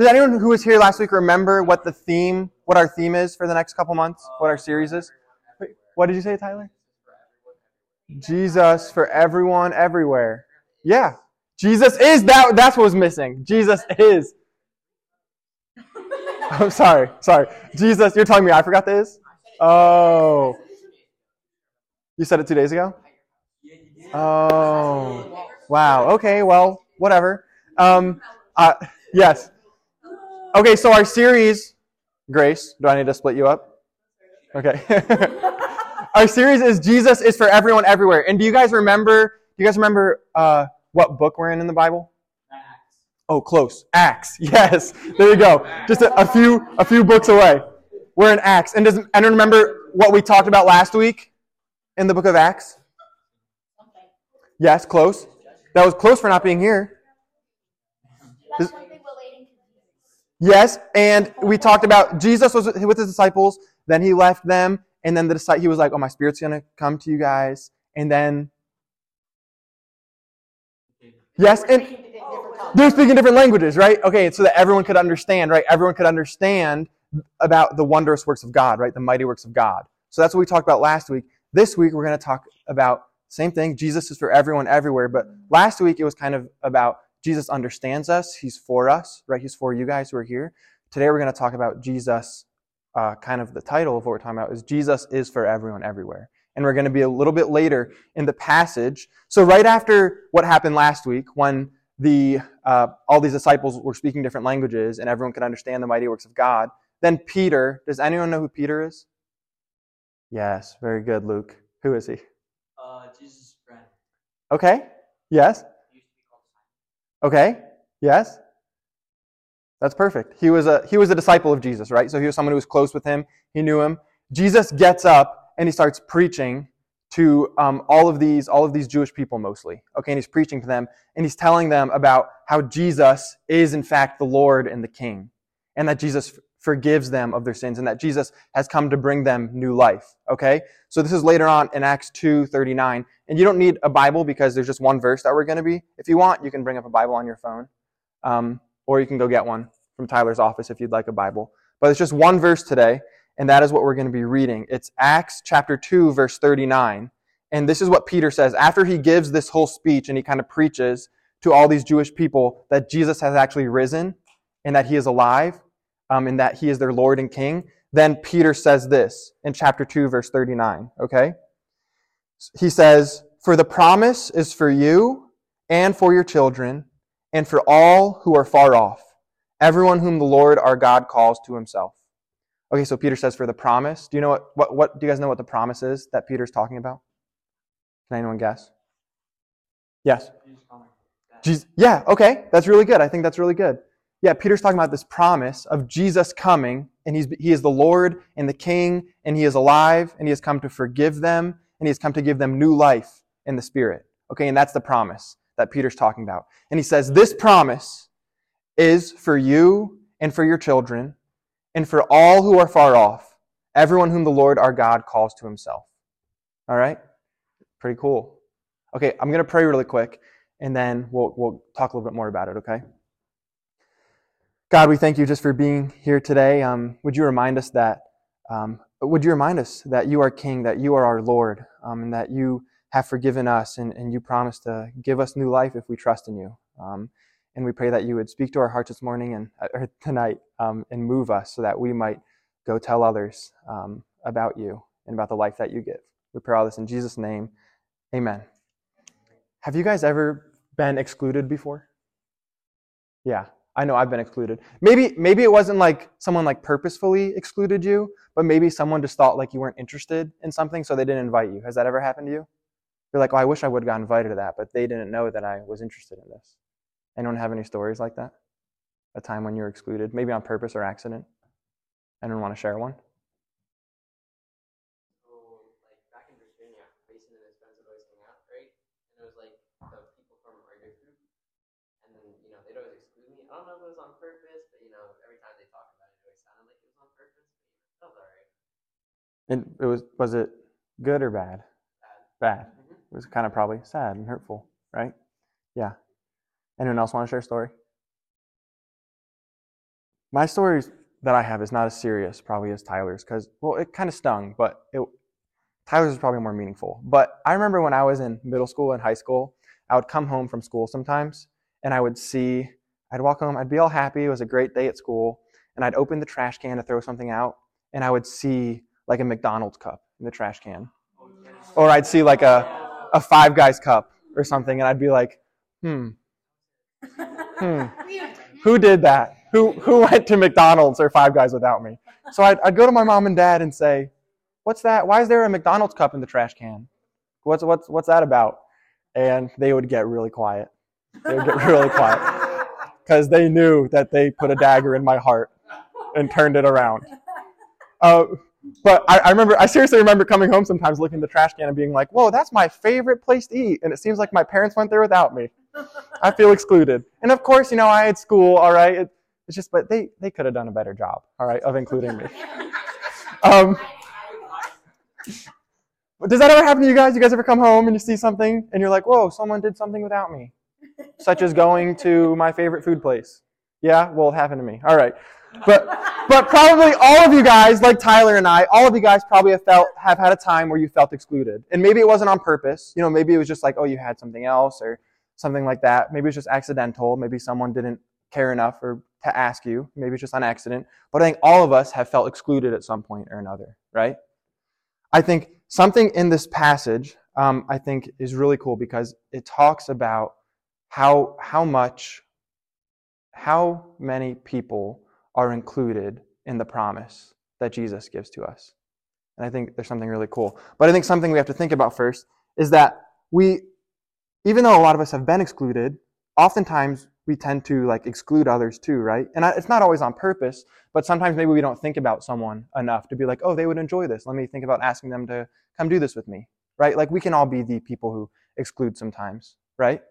Does anyone who was here last week remember what our theme is for the next couple months, what our series is? Wait, what did you say, Tyler? Jesus for everyone, everywhere. Yeah. Jesus is, that's what was missing. Jesus is. I'm sorry, sorry. Jesus, you're telling me I forgot the is? Oh. You said it 2 days ago? Oh. Wow, okay, well, whatever. Yes. Okay, so our series, Grace, do I need to split you up? Okay. Our series is Jesus is for everyone, everywhere. And do you guys remember what book we're in the Bible? Acts. Oh, close. Acts. Yes. There you go. Just a few books away. We're in Acts. And anyone remember what we talked about last week in the book of Acts? Yes, close. That was close for not being here. Yes, and we talked about Jesus was with his disciples, then he left them, and then he was like, oh, my spirit's going to come to you guys, and then... Yes, and they're speaking different languages, right? Okay, so that everyone could understand, right? Everyone could understand about the wondrous works of God, right? The mighty works of God. So that's what we talked about last week. This week, we're going to talk about the same thing. Jesus is for everyone, everywhere, but last week, it was kind of about... Jesus understands us. He's for us, right? He's for you guys who are here. Today we're going to talk about Jesus, kind of the title of what we're talking about is Jesus is for everyone, everywhere. And we're going to be a little bit later in the passage. So right after what happened last week when all these disciples were speaking different languages and everyone could understand the mighty works of God, then Peter, does anyone know who Peter is? Yes, very good, Luke. Who is he? Jesus' friend. Okay, yes. Okay, yes? That's perfect. He was a disciple of Jesus, right? So he was someone who was close with him. He knew him. Jesus gets up and he starts preaching to all of these Jewish people mostly. Okay, and he's preaching to them and he's telling them about how Jesus is in fact the Lord and the King and that Jesus forgives them of their sins and that Jesus has come to bring them new life. Okay? So this is later on in Acts 2:39. And you don't need a Bible because there's just one verse that we're going to be. If you want, you can bring up a Bible on your phone. Or you can go get one from Tyler's office if you'd like a Bible. But it's just one verse today, and that is what we're going to be reading. It's Acts chapter 2, verse 39. And this is what Peter says. After he gives this whole speech and he kind of preaches to all these Jewish people that Jesus has actually risen and that he is alive, and that he is their Lord and King, then Peter says this in chapter 2, verse 39, okay? He says, "For the promise is for you and for your children and for all who are far off, everyone whom the Lord our God calls to himself." Okay, so Peter says for the promise. Do you know what do you guys know what the promise is that Peter's talking about? Can anyone guess? Yes? Jesus, yeah, okay, that's really good. I think that's really good. Yeah, Peter's talking about this promise of Jesus coming, and he is the Lord and the King, and he is alive, and he has come to forgive them, and he has come to give them new life in the Spirit. Okay, and that's the promise that Peter's talking about. And he says, this promise is for you and for your children and for all who are far off, everyone whom the Lord our God calls to himself. All right? Pretty cool. Okay, I'm going to pray really quick, and then we'll talk a little bit more about it, okay? God, we thank you just for being here today. Would you remind us that you are King, that you are our Lord, and that you have forgiven us and you promise to give us new life if we trust in you. And we pray that you would speak to our hearts this morning or tonight and move us so that we might go tell others about you and about the life that you give. We pray all this in Jesus' name. Amen. Have you guys ever been excluded before? Yeah. I know I've been excluded. Maybe it wasn't like someone like purposefully excluded you, but maybe someone just thought like you weren't interested in something, so they didn't invite you. Has that ever happened to you? You're like, oh, I wish I would have got invited to that, but they didn't know that I was interested in this. Anyone have any stories like that? A time when you were excluded, maybe on purpose or accident? Anyone want to share one? Was it good or bad? Bad. Mm-hmm. It was kind of probably sad and hurtful, right? Yeah. Anyone else want to share a story? My story that I have is not as serious probably as Tyler's because, well, it kind of stung, but Tyler's is probably more meaningful. But I remember when I was in middle school and high school, I would come home from school sometimes and I'd walk home, I'd be all happy, it was a great day at school, and I'd open the trash can to throw something out and I would see like a McDonald's cup in the trash can. Or I'd see like a Five Guys cup or something and I'd be like, who did that? Who went to McDonald's or Five Guys without me? So I'd go to my mom and dad and say, what's that? Why is there a McDonald's cup in the trash can? What's that about? And they would get really quiet. They would get really quiet because they knew that they put a dagger in my heart and turned it around. But I seriously remember coming home sometimes looking at the trash can and being like, whoa, that's my favorite place to eat. And it seems like my parents went there without me. I feel excluded. And of course, you know, I had school, all right? It's just, but they could have done a better job, all right, of including me. Does that ever happen to you guys? You guys ever come home and you see something and you're like, whoa, someone did something without me, such as going to my favorite food place? Yeah, well, it happened to me. All right. But probably all of you guys, like Tyler and I, all of you guys probably have had a time where you felt excluded. And maybe it wasn't on purpose. You know, maybe it was just like, oh, you had something else or something like that. Maybe it was just accidental. Maybe someone didn't care enough or to ask you. Maybe it's just on accident. But I think all of us have felt excluded at some point or another, right? I think something in this passage, I think, is really cool because it talks about how many people are included in the promise that Jesus gives to us. And I think there's something really cool. But I think something we have to think about first is that even though a lot of us have been excluded, oftentimes we tend to like exclude others too, right? And it's not always on purpose, but sometimes maybe we don't think about someone enough to be like, oh, they would enjoy this. Let me think about asking them to come do this with me, right? Like we can all be the people who exclude sometimes, right?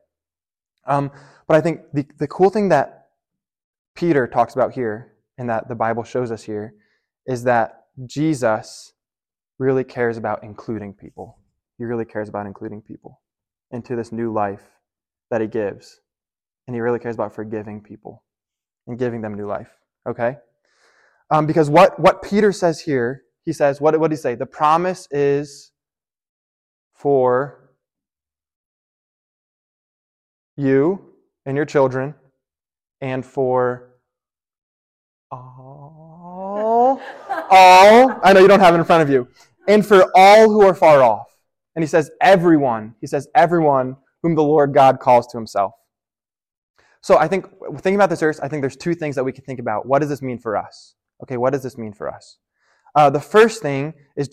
But I think the cool thing that Peter talks about here and that the Bible shows us here is that Jesus really cares about including people. He really cares about including people into this new life that he gives. And he really cares about forgiving people and giving them new life, okay? Because what Peter says here, he says, what did he say? The promise is for you and your children and for all, I know you don't have it in front of you, and for all who are far off. And he says, everyone whom the Lord God calls to himself. So I think, thinking about this verse, I think there's two things that we can think about. What does this mean for us? Okay, what does this mean for us? The first thing is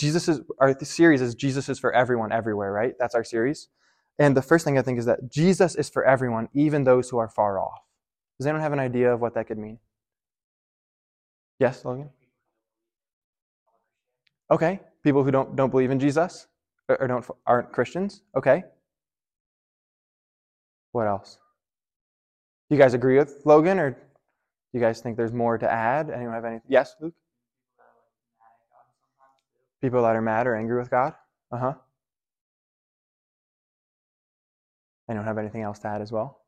our series is Jesus is for everyone, everywhere, right? That's our series. And the first thing I think is that Jesus is for everyone, even those who are far off. Does anyone have an idea of what that could mean? Yes, Logan? Okay, people who don't believe in Jesus or aren't Christians. Okay. What else? You guys agree with Logan, or you guys think there's more to add? Anyone have anything? Yes, Luke? People that are mad or angry with God? Uh-huh. Anyone have anything else to add as well?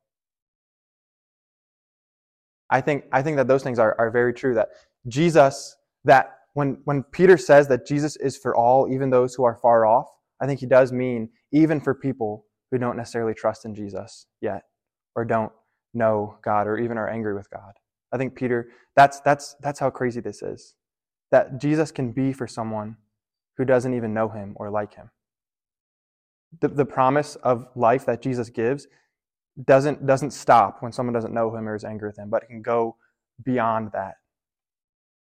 I think that those things are very true, that Jesus, that when Peter says that Jesus is for all, even those who are far off, I think he does mean even for people who don't necessarily trust in Jesus yet, or don't know God, or even are angry with God. I think Peter, that's how crazy this is, that Jesus can be for someone who doesn't even know him or like him. The promise of life that Jesus gives doesn't stop when someone doesn't know him or is angry with him, but it can go beyond that.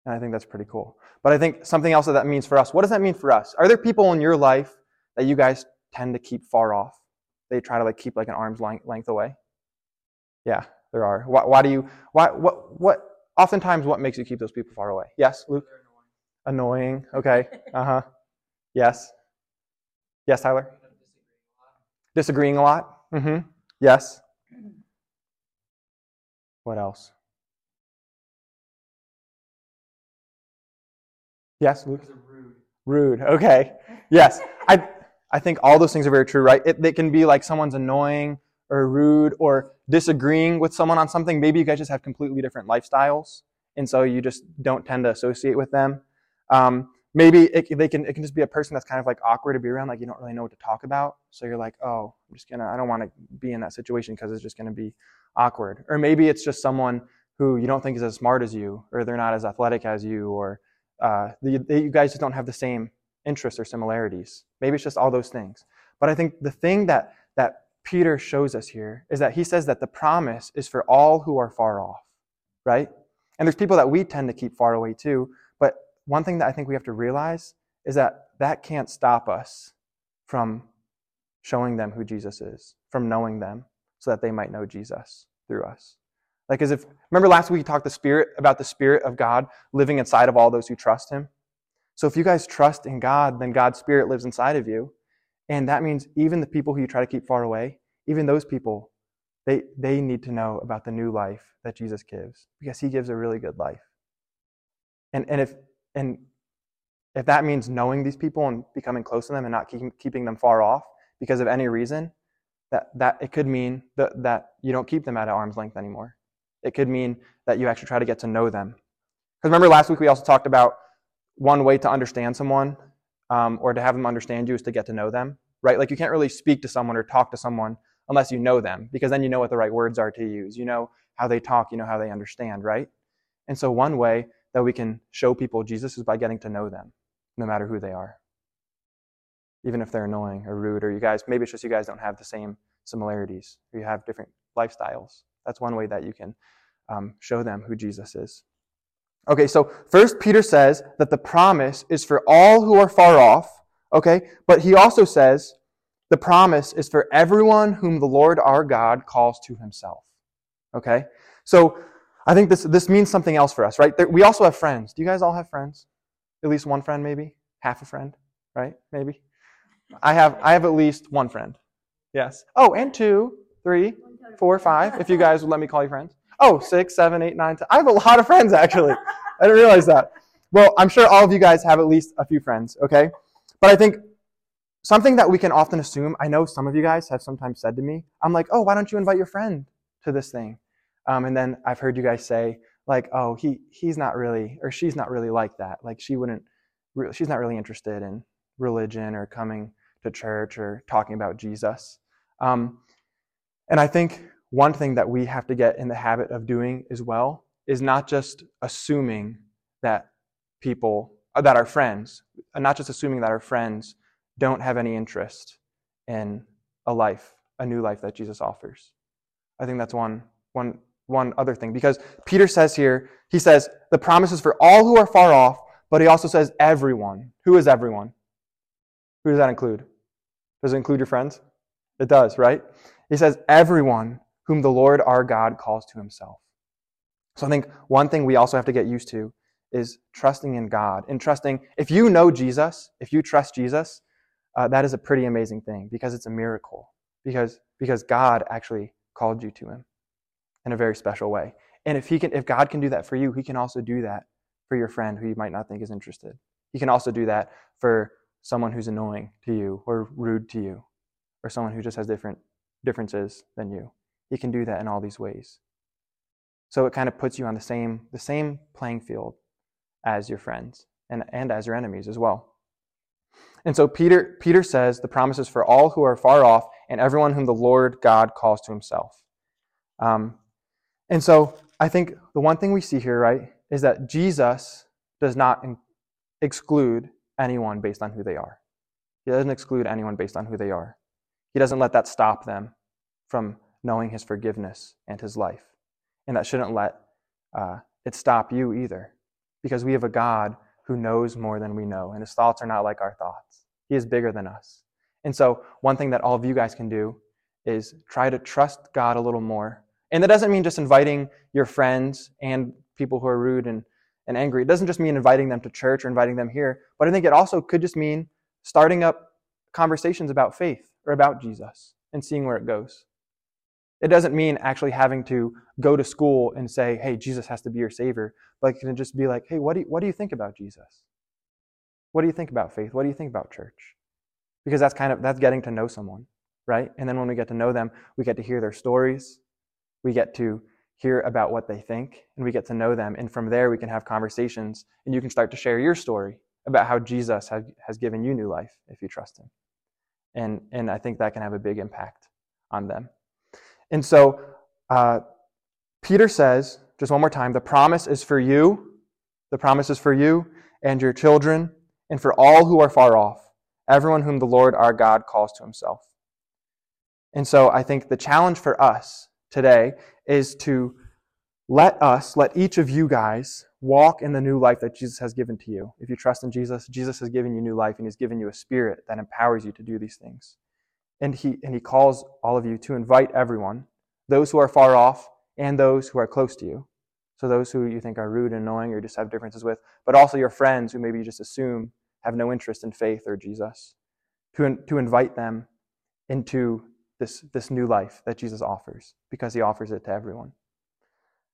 And I think that's pretty cool. But I think something else that means for us, what does that mean for us? Are there people in your life that you guys tend to keep far off? They try to like keep like an arm's length away? Yeah, there are. Oftentimes, what makes you keep those people far away? Yes, Luke? They're annoying. Okay. Uh-huh. Yes. Yes, Tyler? Disagreeing a lot? Mm-hmm. Yes. What else? Yes, Luke? Rude. Okay. Yes. I think all those things are very true, right? They can be like someone's annoying or rude or disagreeing with someone on something. Maybe you guys just have completely different lifestyles and so you just don't tend to associate with them. Maybe it can just be a person that's kind of like awkward to be around, like you don't really know what to talk about. So you're like, oh, I don't want to be in that situation because it's just gonna be awkward. Or maybe it's just someone who you don't think is as smart as you, or they're not as athletic as you, or you guys just don't have the same interests or similarities. Maybe it's just all those things. But I think the thing that Peter shows us here is that he says that the promise is for all who are far off, right? And there's people that we tend to keep far away too, but one thing that I think we have to realize is that that can't stop us from showing them who Jesus is, from knowing them so that they might know Jesus through us. Like remember last week we talked about the Spirit of God living inside of all those who trust him. So if you guys trust in God, then God's Spirit lives inside of you. And that means even the people who you try to keep far away, even those people, they need to know about the new life that Jesus gives, because he gives a really good life. And if that means knowing these people and becoming close to them and not keeping them far off because of any reason, that it could mean that you don't keep them at arm's length anymore. It could mean that you actually try to get to know them. Because remember last week we also talked about one way to understand someone or to have them understand you is to get to know them, right? Like you can't really speak to someone or talk to someone unless you know them, because then you know what the right words are to use. You know how they talk, you know how they understand, right? And so one way that we can show people Jesus is by getting to know them, no matter who they are. Even if they're annoying or rude, or maybe it's just you guys don't have the same similarities, or you have different lifestyles. That's one way that you can show them who Jesus is. Okay, so first Peter says that the promise is for all who are far off, okay? But he also says the promise is for everyone whom the Lord our God calls to himself, okay? So I think this means something else for us, right? We also have friends. Do you guys all have friends? At least one friend, maybe? Half a friend, right? Maybe? I have at least one friend. Yes. Oh, and 2, 3, 4, 5, if you guys would let me call you friends. Oh, 6, 7, 8, 9, 10. I have a lot of friends, actually. I didn't realize that. Well, I'm sure all of you guys have at least a few friends, okay? But I think something that we can often assume, I know some of you guys have sometimes said to me, I'm like, oh, why don't you invite your friend to this thing? And then I've heard you guys say, like, oh, he's not really, or she's not really like that. Like, she's not really interested in religion or coming to church or talking about Jesus. And I think one thing that we have to get in the habit of doing as well is not just assuming that our friends don't have any interest in a new life that Jesus offers. I think that's one other thing, because Peter says here, he says, the promise is for all who are far off, but he also says everyone. Who is everyone? Who does that include? Does it include your friends? It does, right? He says everyone whom the Lord our God calls to himself. So I think one thing we also have to get used to is trusting in God and trusting. If you know Jesus, if you trust Jesus, that is a pretty amazing thing, because it's a miracle, because God actually called you to him in a very special way. And if God can do that for you, he can also do that for your friend who you might not think is interested. He can also do that for someone who's annoying to you or rude to you, or someone who just has differences than you. He can do that in all these ways. So it kind of puts you on the same playing field as your friends and as your enemies as well. And so Peter says the promise is for all who are far off and everyone whom the Lord God calls to himself. And so I think the one thing we see here, right, is that Jesus does not exclude anyone based on who they are. He doesn't exclude anyone based on who they are. He doesn't let that stop them from knowing his forgiveness and his life. And that shouldn't let it stop you either, because we have a God who knows more than we know, and his thoughts are not like our thoughts. He is bigger than us. And so one thing that all of you guys can do is try to trust God a little more. And that doesn't mean just inviting your friends and people who are rude and angry. It doesn't just mean inviting them to church or inviting them here, but I think it also could just mean starting up conversations about faith or about Jesus and seeing where it goes. It doesn't mean actually having to go to school and say, hey, Jesus has to be your savior. But can it just be like, hey, what do you think about Jesus? What do you think about faith? What do you think about church? Because that's getting to know someone, right? And then when we get to know them, we get to hear their stories. We get to hear about what they think, and we get to know them. And from there, we can have conversations, and you can start to share your story about how Jesus has given you new life if you trust him. And I think that can have a big impact on them. And so Peter says, just one more time, the promise is for you. The promise is for you and your children and for all who are far off, everyone whom the Lord our God calls to himself. And so I think the challenge for us today is to let each of you guys walk in the new life that Jesus has given to you. If you trust in Jesus, Jesus has given you new life, and he's given you a spirit that empowers you to do these things. And he calls all of you to invite everyone, those who are far off and those who are close to you. So those who you think are rude and annoying or just have differences with, but also your friends who maybe you just assume have no interest in faith or Jesus, to invite them into this new life that Jesus offers, because he offers it to everyone.